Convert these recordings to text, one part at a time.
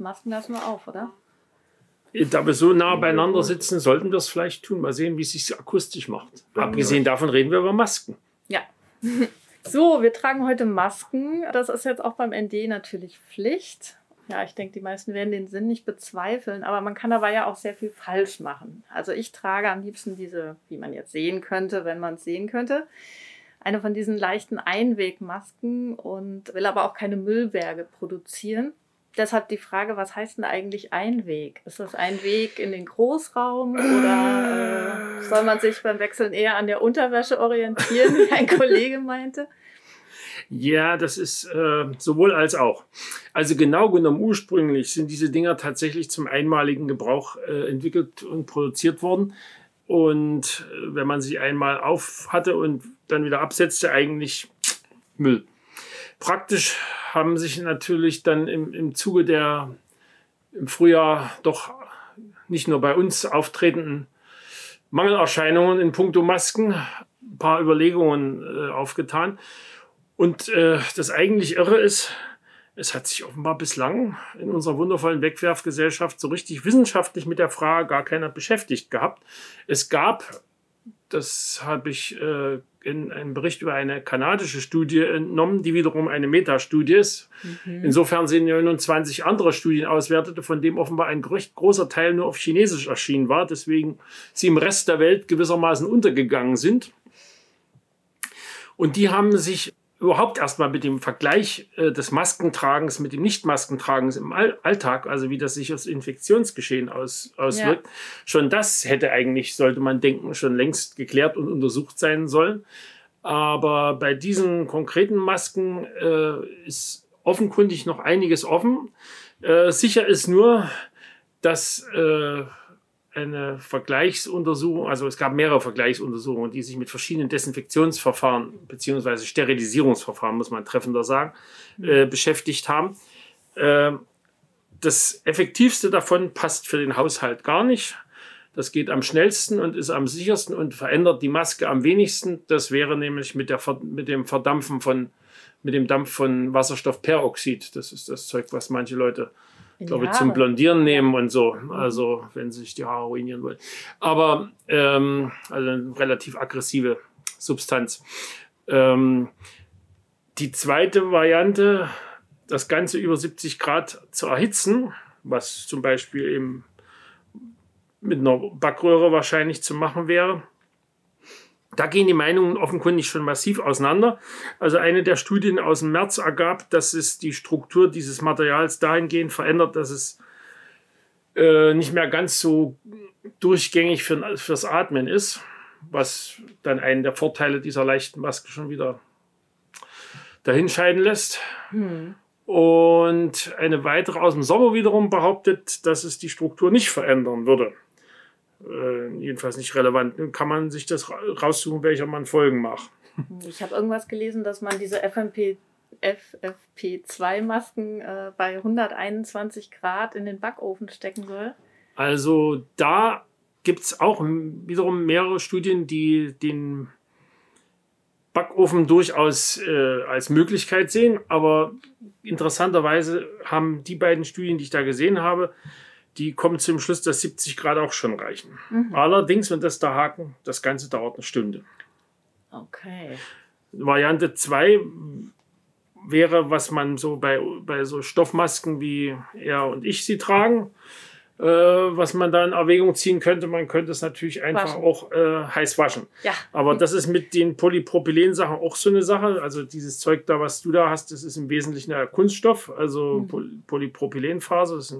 Masken lassen wir auf, oder? Da wir so nah beieinander sitzen, sollten wir es vielleicht tun. Mal sehen, wie es sich akustisch macht. Abgesehen davon reden wir über Masken. Ja. So, wir tragen heute Masken. Das ist jetzt auch beim ND natürlich Pflicht. Ja, ich denke, die meisten werden den Sinn nicht bezweifeln, aber man kann dabei ja auch sehr viel falsch machen. Also ich trage am liebsten diese, wie man jetzt sehen könnte, wenn man es sehen könnte, eine von diesen leichten Einwegmasken und will aber auch keine Müllberge produzieren. Deshalb die Frage, was heißt denn eigentlich Einweg? Ist das ein Weg in den Großraum oder soll man sich beim Wechseln eher an der Unterwäsche orientieren, wie ein Kollege meinte? Ja, das ist sowohl als auch. Also genau genommen ursprünglich sind diese Dinger tatsächlich zum einmaligen Gebrauch entwickelt und produziert worden. Und wenn man sie einmal auf hatte und dann wieder absetzte, eigentlich Müll. Praktisch haben sich natürlich dann im Zuge der im Frühjahr doch nicht nur bei uns auftretenden Mangelerscheinungen in puncto Masken ein paar Überlegungen aufgetan. Und das eigentlich Irre ist, es hat sich offenbar bislang in unserer wundervollen Wegwerfgesellschaft so richtig wissenschaftlich mit der Frage gar keiner beschäftigt gehabt. Es gab, das habe ich in einem Bericht über eine kanadische Studie entnommen, die wiederum eine Metastudie ist. Mhm. Insofern sind 29 andere Studien auswertete, von dem offenbar ein recht großer Teil nur auf Chinesisch erschienen war, deswegen sie im Rest der Welt gewissermaßen untergegangen sind. Und die haben sich überhaupt erstmal mit dem Vergleich des Maskentragens mit dem Nicht-Maskentragens im Alltag, also wie das sich aufs Infektionsgeschehen auswirkt, ja. Schon das hätte eigentlich, sollte man denken, schon längst geklärt und untersucht sein sollen. Aber bei diesen konkreten Masken ist offenkundig noch einiges offen. Sicher ist nur, dass eine Vergleichsuntersuchung, also es gab mehrere Vergleichsuntersuchungen, die sich mit verschiedenen Desinfektionsverfahren bzw. Sterilisierungsverfahren, muss man treffender sagen, beschäftigt haben. Das effektivste davon passt für den Haushalt gar nicht. Das geht am schnellsten und ist am sichersten und verändert die Maske am wenigsten. Das wäre nämlich mit dem Dampf von Wasserstoffperoxid. Das ist das Zeug, was manche Leute zum Blondieren nehmen und so, also wenn sie sich die Haare ruinieren wollen. Aber also eine relativ aggressive Substanz. Die zweite Variante, das Ganze über 70 Grad zu erhitzen, was zum Beispiel eben mit einer Backröhre wahrscheinlich zu machen wäre. Da gehen die Meinungen offenkundig schon massiv auseinander. Also eine der Studien aus dem März ergab, dass es die Struktur dieses Materials dahingehend verändert, dass es nicht mehr ganz so durchgängig fürs Atmen ist, was dann einen der Vorteile dieser leichten Maske schon wieder dahinscheiden lässt. Mhm. Und eine weitere aus dem Sommer wiederum behauptet, dass es die Struktur nicht verändern würde. Jedenfalls nicht relevant. Dann kann man sich das raussuchen, welcher man Folgen macht. Ich habe irgendwas gelesen, dass man diese FFP2-Masken bei 121 Grad in den Backofen stecken soll. Also da gibt es auch wiederum mehrere Studien, die den Backofen durchaus als Möglichkeit sehen. Aber interessanterweise haben die beiden Studien, die ich da gesehen habe, die kommen zum Schluss, dass 70 Grad auch schon reichen. Mhm. Allerdings, wenn das da haken, das Ganze dauert eine Stunde. Okay. Variante 2 wäre, was man so bei so Stoffmasken wie er und ich sie tragen, was man da in Erwägung ziehen könnte. Man könnte es natürlich einfach auch heiß waschen. Ja. Aber das ist mit den Polypropylen-Sachen auch so eine Sache. Also dieses Zeug da, was du da hast, das ist im Wesentlichen ein Kunststoff, also Polypropylenfaser. Das ist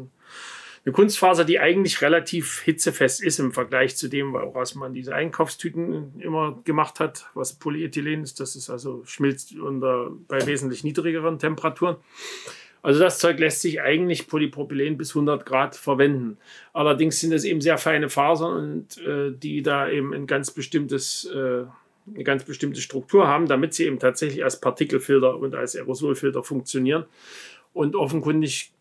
eine Kunstfaser, die eigentlich relativ hitzefest ist im Vergleich zu dem, was man diese Einkaufstüten immer gemacht hat, was Polyethylen ist. Das ist also schmilzt bei wesentlich niedrigeren Temperaturen. Also das Zeug lässt sich eigentlich Polypropylen bis 100 Grad verwenden. Allerdings sind es eben sehr feine Fasern und die da eben eine ganz bestimmte Struktur haben, damit sie eben tatsächlich als Partikelfilter und als Aerosolfilter funktionieren. Und offenkundig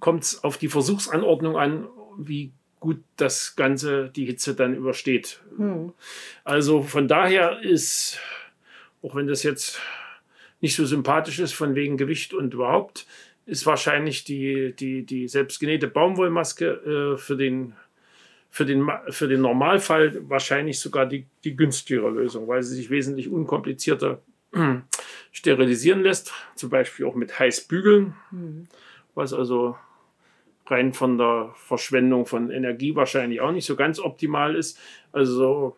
kommt es auf die Versuchsanordnung an, wie gut das Ganze die Hitze dann übersteht. Mhm. Also von daher ist, auch wenn das jetzt nicht so sympathisch ist, von wegen Gewicht und überhaupt, ist wahrscheinlich die selbstgenähte Baumwollmaske für den Normalfall wahrscheinlich sogar die günstigere Lösung, weil sie sich wesentlich unkomplizierter sterilisieren lässt, zum Beispiel auch mit Heißbügeln, was also rein von der Verschwendung von Energie wahrscheinlich auch nicht so ganz optimal ist. Also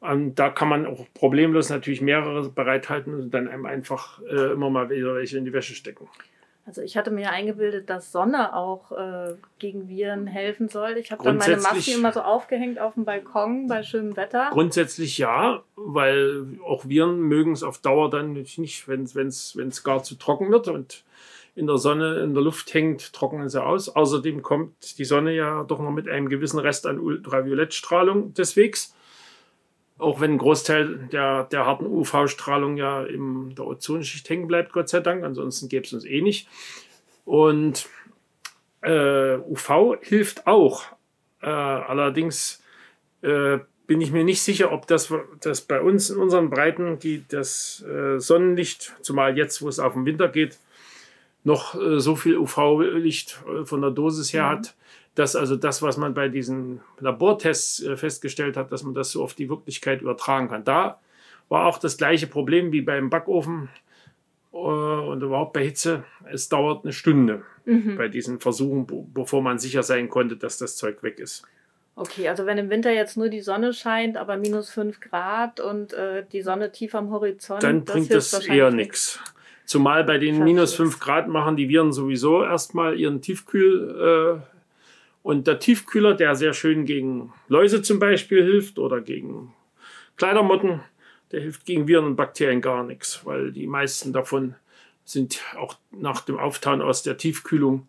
da kann man auch problemlos natürlich mehrere bereithalten und dann einem einfach immer mal wieder welche in die Wäsche stecken. Also ich hatte mir ja eingebildet, dass Sonne auch gegen Viren helfen soll. Ich habe dann meine Maske immer so aufgehängt auf dem Balkon bei schönem Wetter. Grundsätzlich ja, weil auch Viren mögen es auf Dauer dann nicht, wenn es gar zu trocken wird und in der Sonne, in der Luft hängt, trocknen sie aus. Außerdem kommt die Sonne ja doch noch mit einem gewissen Rest an Ultraviolettstrahlung des Wegs. Auch wenn ein Großteil der harten UV-Strahlung ja in der Ozonschicht hängen bleibt, Gott sei Dank. Ansonsten gäbe es uns eh nicht. Und UV hilft auch. Allerdings bin ich mir nicht sicher, ob das bei uns in unseren Breiten das Sonnenlicht, zumal jetzt, wo es auf den Winter geht, noch so viel UV-Licht von der Dosis her hat, dass also das, was man bei diesen Labortests festgestellt hat, dass man das so auf die Wirklichkeit übertragen kann. Da war auch das gleiche Problem wie beim Backofen und überhaupt bei Hitze. Es dauert eine Stunde bei diesen Versuchen, bevor man sicher sein konnte, dass das Zeug weg ist. Okay, also wenn im Winter jetzt nur die Sonne scheint, aber -5 Grad und die Sonne tief am Horizont, dann bringt das eher nichts. Zumal bei den -5 Grad machen die Viren sowieso erstmal ihren Tiefkühl. Und der Tiefkühler, der sehr schön gegen Läuse zum Beispiel hilft oder gegen Kleidermotten, der hilft gegen Viren und Bakterien gar nichts, weil die meisten davon sind auch nach dem Auftauen aus der Tiefkühlung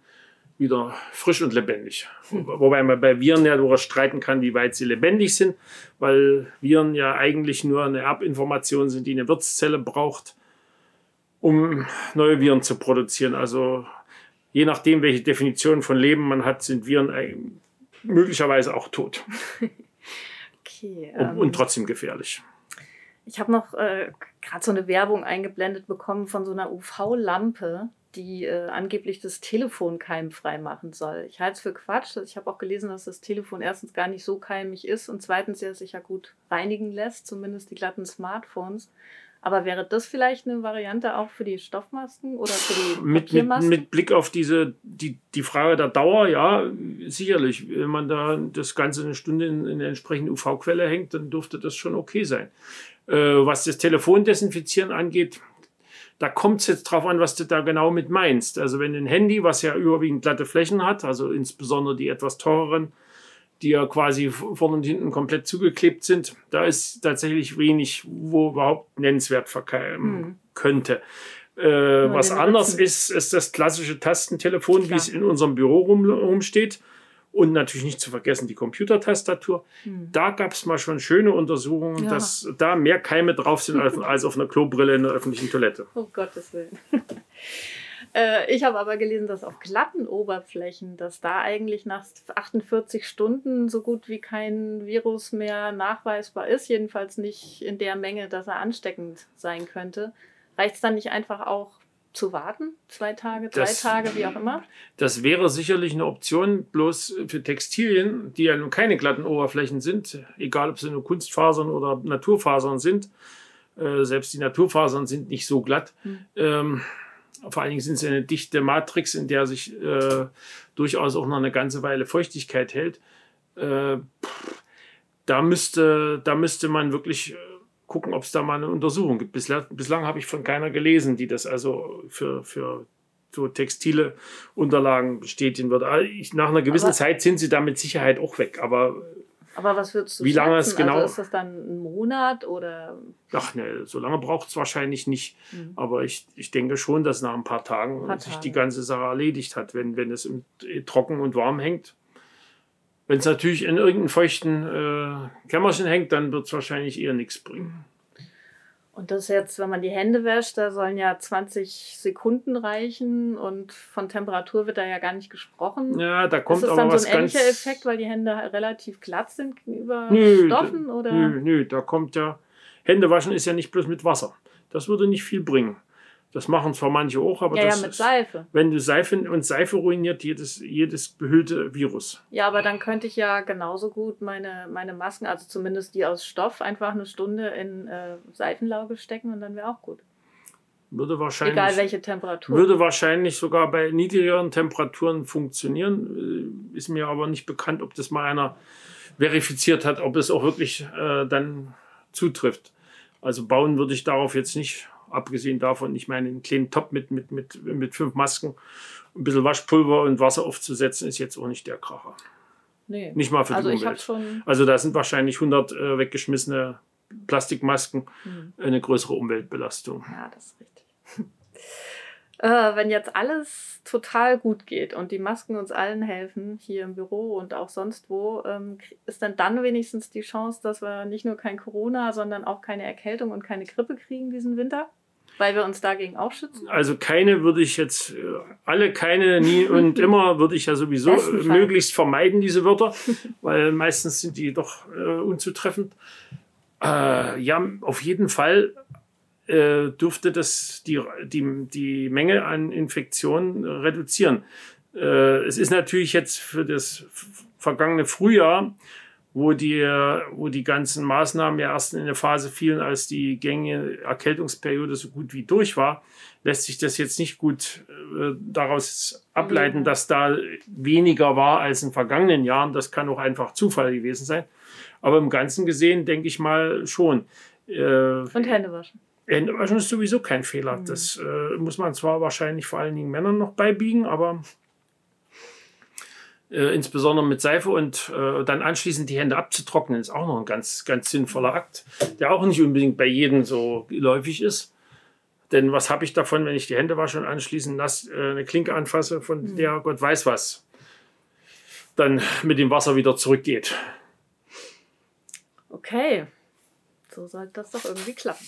wieder frisch und lebendig. Wobei man bei Viren ja darüber streiten kann, wie weit sie lebendig sind, weil Viren ja eigentlich nur eine Erbinformation sind, die eine Wirtszelle braucht, um neue Viren zu produzieren. Also je nachdem, welche Definition von Leben man hat, sind Viren möglicherweise auch tot. Okay, und trotzdem gefährlich. Ich habe noch gerade so eine Werbung eingeblendet bekommen von so einer UV-Lampe, die angeblich das Telefon keimfrei machen soll. Ich halte es für Quatsch. Ich habe auch gelesen, dass das Telefon erstens gar nicht so keimig ist und zweitens ja sich ja gut reinigen lässt, zumindest die glatten Smartphones. Aber wäre das vielleicht eine Variante auch für die Stoffmasken oder für die Papiermasken? Mit Blick auf die Frage der Dauer, ja, sicherlich. Wenn man da das Ganze eine Stunde in der entsprechenden UV-Quelle hängt, dann dürfte das schon okay sein. Was das Telefondesinfizieren angeht, da kommt es jetzt drauf an, was du da genau mit meinst. Also wenn ein Handy, was ja überwiegend glatte Flächen hat, also insbesondere die etwas teureren, die ja quasi vorne und hinten komplett zugeklebt sind, da ist tatsächlich wenig, wo überhaupt nennenswert verkeimen könnte. Was anders ist das klassische Tastentelefon, Klar. Wie es in unserem Büro rumsteht. Und natürlich nicht zu vergessen die Computertastatur. Da gab es mal schon schöne Untersuchungen, dass da mehr Keime drauf sind als auf einer Klobrille in der öffentlichen Toilette. Oh Gottes Willen. Ich habe aber gelesen, dass auf glatten Oberflächen, dass da eigentlich nach 48 Stunden so gut wie kein Virus mehr nachweisbar ist, jedenfalls nicht in der Menge, dass er ansteckend sein könnte. Reicht es dann nicht einfach auch zu warten? 2 Tage, 3 Tage, wie auch immer? Das wäre sicherlich eine Option, bloß für Textilien, die ja nun keine glatten Oberflächen sind, egal ob sie nur Kunstfasern oder Naturfasern sind. Selbst die Naturfasern sind nicht so glatt. Vor allen Dingen sind sie eine dichte Matrix, in der sich durchaus auch noch eine ganze Weile Feuchtigkeit hält. Da müsste man wirklich gucken, ob es da mal eine Untersuchung gibt. Bislang habe ich von keiner gelesen, die das also für so textile Unterlagen bestätigen würde. Nach einer gewissen Zeit sind sie da mit Sicherheit auch weg, aber was würdest du sagen? Wie lange es genau? Also ist das dann ein Monat oder? Ach ne, so lange braucht es wahrscheinlich nicht. Aber ich denke schon, dass nach ein paar Tagen sich die ganze Sache erledigt hat, wenn es im trocken und warm hängt. Wenn es natürlich in irgendeinem feuchten Kämmerchen hängt, dann wird es wahrscheinlich eher nichts bringen. Und das jetzt, wenn man die Hände wäscht, da sollen ja 20 Sekunden reichen und von Temperatur wird da ja gar nicht gesprochen. Ja, da kommt aber was ganz... Ist das dann so ein ähnlicher Effekt, weil die Hände relativ glatt sind gegenüber Stoffen? Oder? Nö, da kommt ja... Händewaschen ist ja nicht bloß mit Wasser. Das würde nicht viel bringen. Das machen zwar manche auch, aber ja, das mit ist, Seife. Wenn du Seife und Seife ruiniert jedes behüllte Virus. Ja, aber dann könnte ich ja genauso gut meine Masken, also zumindest die aus Stoff, einfach eine Stunde in Seifenlauge stecken und dann wäre auch gut. Würde wahrscheinlich, egal welche Temperatur. Würde wahrscheinlich sogar bei niedrigeren Temperaturen funktionieren. Ist mir aber nicht bekannt, ob das mal einer verifiziert hat, ob es auch wirklich dann zutrifft. Also bauen würde ich darauf jetzt nicht, abgesehen davon, ich meine, einen kleinen Top mit 5 Masken, ein bisschen Waschpulver und Wasser aufzusetzen, ist jetzt auch nicht der Kracher. Nee. Nicht mal für die Umwelt. Also da sind wahrscheinlich 100 weggeschmissene Plastikmasken, eine größere Umweltbelastung. Ja, das ist richtig. Wenn jetzt alles total gut geht und die Masken uns allen helfen, hier im Büro und auch sonst wo, ist dann wenigstens die Chance, dass wir nicht nur kein Corona, sondern auch keine Erkältung und keine Grippe kriegen diesen Winter, weil wir uns dagegen auch schützen? Also keine würde ich jetzt, alle keine, nie und immer würde ich ja sowieso möglichst vermeiden, diese Wörter, weil meistens sind die doch unzutreffend. Ja, auf jeden Fall dürfte das die Menge an Infektionen reduzieren. Es ist natürlich jetzt für das vergangene Frühjahr, wo die ganzen Maßnahmen ja erst in der Phase fielen, als die gängige Erkältungsperiode so gut wie durch war, lässt sich das jetzt nicht gut daraus ableiten, dass da weniger war als in vergangenen Jahren. Das kann auch einfach Zufall gewesen sein. Aber im Ganzen gesehen denke ich mal schon. Und Hände waschen. Hände waschen ist sowieso kein Fehler. Das muss man zwar wahrscheinlich vor allen Dingen Männern noch beibiegen, aber insbesondere mit Seife und dann anschließend die Hände abzutrocknen, ist auch noch ein ganz, ganz sinnvoller Akt, der auch nicht unbedingt bei jedem so geläufig ist. Denn was habe ich davon, wenn ich die Hände wasche und anschließend nass eine Klinke anfasse, von der Gott weiß was dann mit dem Wasser wieder zurückgeht. Okay, so sollte das doch irgendwie klappen.